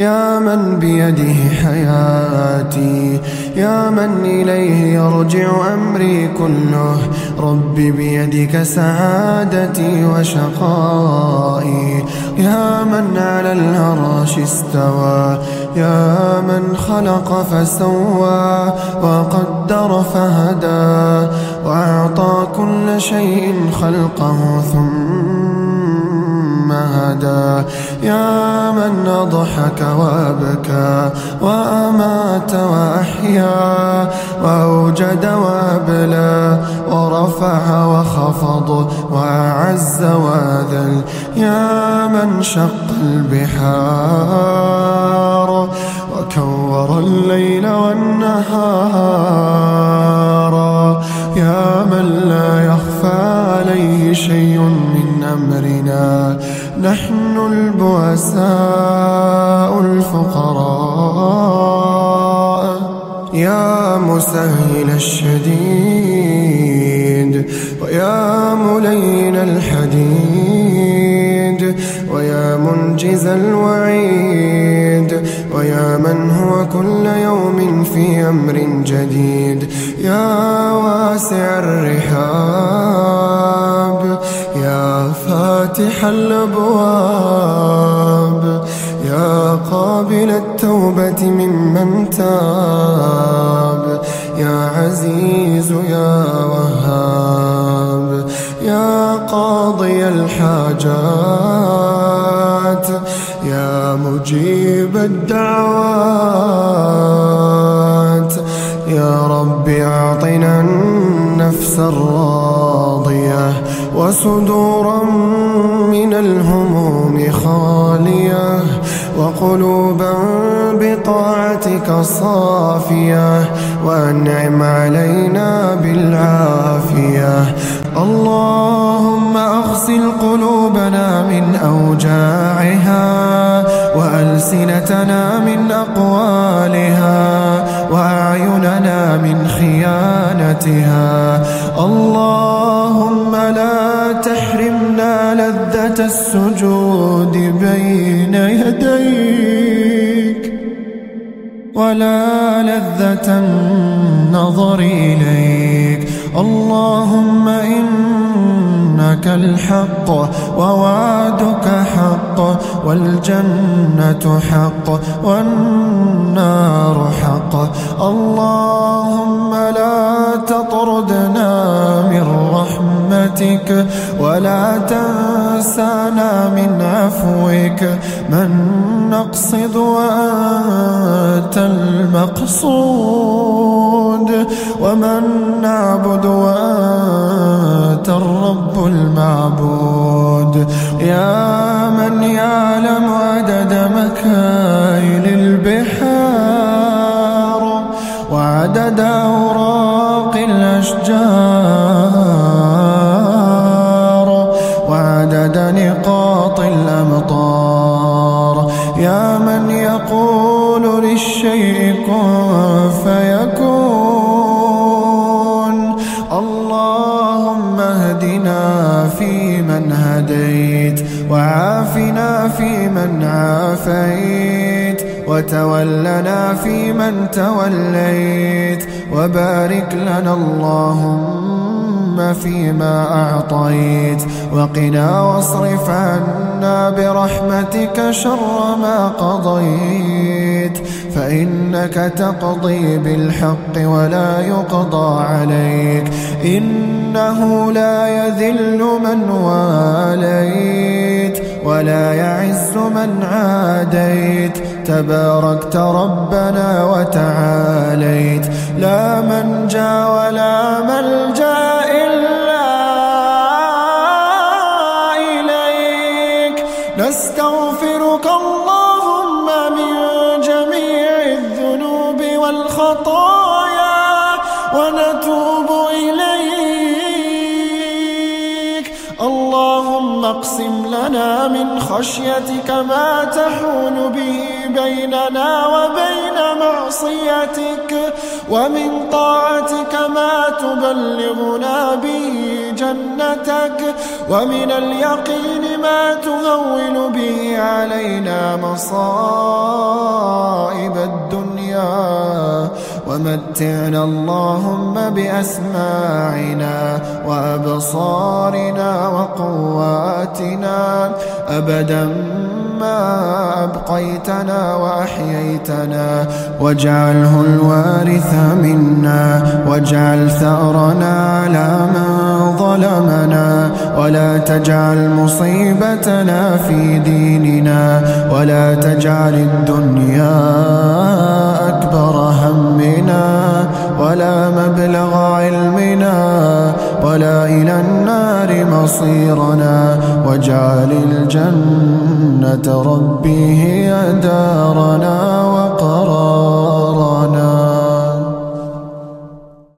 يا من بيده حياتي، يا من إليه يرجع أمري كله، ربي بيدك سعادتي وشقائي، يا من على العرش استوى، يا من خلق فسوى وقدر فهدى، وأعطى كل شيء خلقه ثم هدى، يا من أضحك وأبكى وأمات وأحيا، وأوجد وأبلى ورفع وخفض وأعز وأذل، يا من شق البحار وكور الليل والنهار، يا من لا يخفى عليه شيء من أمرنا، نحن البؤساء الفقراء، يا مسهل الشديد ويا ملين الحديد، ويا منجز الوعيد، ويا من هو كل يوم في أمر جديد، يا واسع الرحاب، يا فاتح الأبواب، يا قابل التوبة ممن تاب، يا عزيز يا وهاب، يا قاضي الحاجات، يا مجيب الدعوات، يا رب أعطنا النفس الراضية، وصدورا من الهموم خالية، وقلوبا بطاعتك صافية، وأنعم علينا بالعافية، اللهم أغسل قلوبنا من أوجاعها، وألسنتنا من أقوالها، وأعيننا من خيانتها، اللهم لا تحرمنا لذة السجود بين يديك، ولا لذة النظر إليك، اللهم إنك الحق ووعدك حق، والجنة حق والنار حق، اللهم لا تطردنا من رحمتك، ولا تنسانا من عفوك، من نقصد وأنت المقصود، ومن نعبد وأنت الرب المعبود، يا من يعلم عدد مكائن البحار، وعدد أوراق الأشجار، وعدد نقاط الأمطار، يا من يقول للشيء كن فيكون، اللهم اهدنا فيمن هديت، وعافنا فيمن عافيت، وتولنا فيمن توليت، وبارك لنا اللهم فيما أعطيت، وقنا واصرف عنا برحمتك شر ما قضيت، فإنك تقضي بالحق ولا يقضى عليك، إنه لا يذل من واليت ولا يعز من عاديت، تباركت ربنا وتعاليت، لا منجا ولا ملجا إلا إليك، نستغفرك اللهم من جميع الذنوب والخطايا، ونتوب إليك، اللهم اقسم لنا من خشيتك ما تحول به بيننا وبين معصيتك، ومن طاعتك ما تبلغنا به جنتك، ومن اليقين ما تهون به علينا مصائب الدنيا ومتعنا اللهم بأسماعنا وأبصارنا وقواتنا أبدا ما أبقيتنا وأحييتنا، واجعله الوارث منا، واجعل ثأرنا على من ظلمنا، ولا تجعل مصيبتنا في ديننا، ولا تجعل الدنيا أكبر همنا ولا مبلغ علمنا ولا إلى النار مصيرنا، واجعل الجنة ربي هي دارنا وقرارنا.